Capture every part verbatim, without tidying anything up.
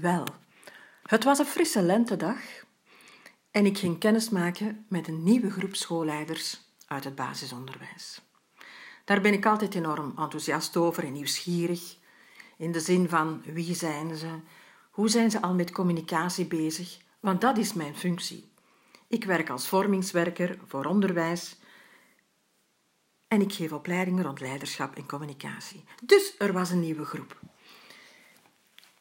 Wel, het was een frisse lentedag en ik ging kennis maken met een nieuwe groep schoolleiders uit het basisonderwijs. Daar ben ik altijd enorm enthousiast over en nieuwsgierig, in de zin van wie zijn ze, hoe zijn ze al met communicatie bezig, want dat is mijn functie. Ik werk als vormingswerker voor onderwijs en ik geef opleidingen rond leiderschap en communicatie. Dus er was een nieuwe groep.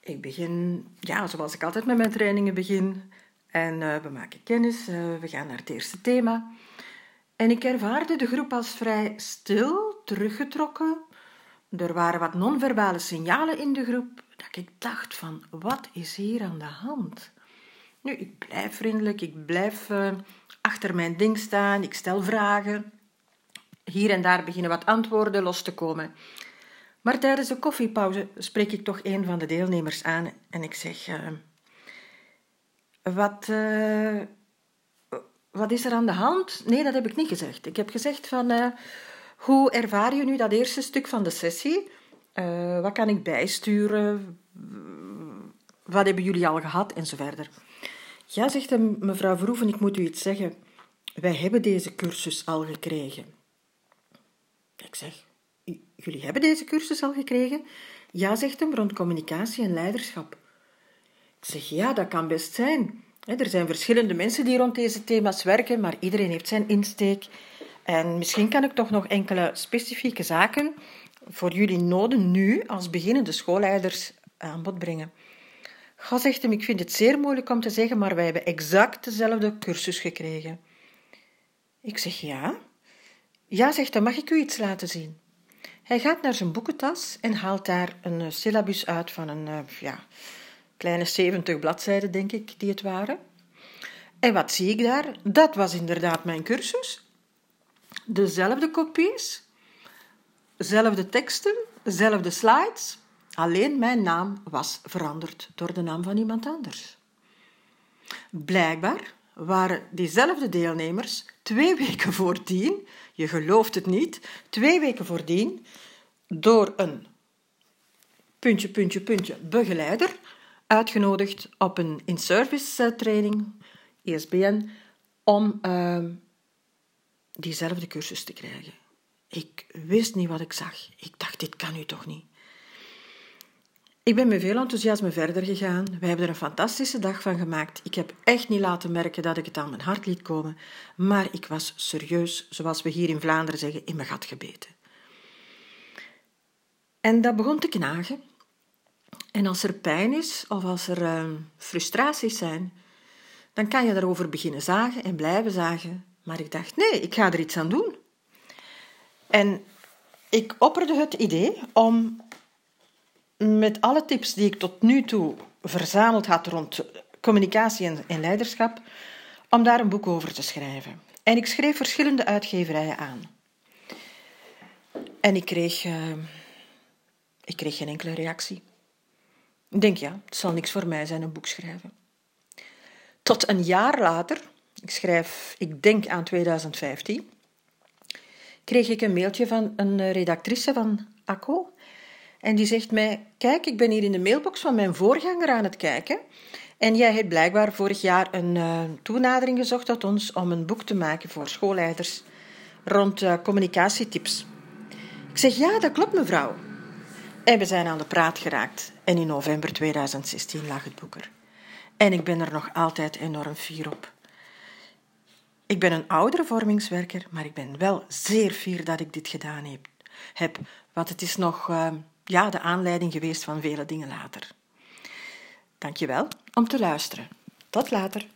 Ik begin, ja, zoals ik altijd met mijn trainingen begin, en uh, we maken kennis, uh, we gaan naar het eerste thema. En ik ervaarde de groep als vrij stil, teruggetrokken. Er waren wat non-verbale signalen in de groep, dat ik dacht van, wat is hier aan de hand? Nu, ik blijf vriendelijk, ik blijf uh, achter mijn ding staan, ik stel vragen. Hier en daar beginnen wat antwoorden los te komen. Maar tijdens de koffiepauze spreek ik toch een van de deelnemers aan en ik zeg, uh, wat, uh, wat is er aan de hand? Nee, dat heb ik niet gezegd. Ik heb gezegd van, uh, hoe ervaar je nu dat eerste stuk van de sessie? Uh, wat kan ik bijsturen? Wat hebben jullie al gehad? En zo verder. Ja, zegt hem, mevrouw Vroeven, ik moet u iets zeggen. Wij hebben deze cursus al gekregen. Ik zeg, jullie hebben deze cursus al gekregen? Ja, zegt hem, rond communicatie en leiderschap. Ik zeg, ja, dat kan best zijn. Er zijn verschillende mensen die rond deze thema's werken, maar iedereen heeft zijn insteek. En misschien kan ik toch nog enkele specifieke zaken voor jullie noden nu als beginnende schoolleiders aan bod brengen. Ga, zegt hem, ik vind het zeer moeilijk om te zeggen, maar wij hebben exact dezelfde cursus gekregen. Ik zeg, ja. Ja, zegt hem, mag ik u iets laten zien? Hij gaat naar zijn boekentas en haalt daar een syllabus uit van een ja, kleine zeventig bladzijden, denk ik, die het waren. En wat zie ik daar? Dat was inderdaad mijn cursus. Dezelfde kopies, dezelfde teksten, dezelfde slides. Alleen mijn naam was veranderd door de naam van iemand anders. Blijkbaar waren diezelfde deelnemers twee weken voordien, je gelooft het niet, twee weken voordien, door een puntje, puntje, puntje begeleider, uitgenodigd op een in-service training, I S B N, om uh, diezelfde cursus te krijgen. Ik wist niet wat ik zag. Ik dacht, dit kan nu toch niet. Ik ben met veel enthousiasme verder gegaan. We hebben er een fantastische dag van gemaakt. Ik heb echt niet laten merken dat ik het aan mijn hart liet komen. Maar ik was serieus, zoals we hier in Vlaanderen zeggen, in mijn gat gebeten. En dat begon te knagen. En als er pijn is of als er uh, frustraties zijn, dan kan je daarover beginnen zagen en blijven zagen. Maar ik dacht, nee, ik ga er iets aan doen. En ik opperde het idee om met alle tips die ik tot nu toe verzameld had rond communicatie en leiderschap, om daar een boek over te schrijven. En ik schreef verschillende uitgeverijen aan. En ik kreeg, uh, ik kreeg geen enkele reactie. Ik denk, ja, het zal niks voor mij zijn, een boek schrijven. Tot een jaar later, ik schrijf, ik denk aan tweeduizend vijftien, kreeg ik een mailtje van een redactrice van Acco. En die zegt mij, kijk, ik ben hier in de mailbox van mijn voorganger aan het kijken. En jij hebt blijkbaar vorig jaar een uh, toenadering gezocht tot ons om een boek te maken voor schoolleiders rond uh, communicatietips. Ik zeg, ja, dat klopt mevrouw. En we zijn aan de praat geraakt. En in november tweeduizend zestien lag het boek er. En ik ben er nog altijd enorm fier op. Ik ben een oudere vormingswerker, maar ik ben wel zeer fier dat ik dit gedaan heb. heb want het is nog... Uh, Ja, de aanleiding geweest van vele dingen later. Dankjewel om te luisteren. Tot later.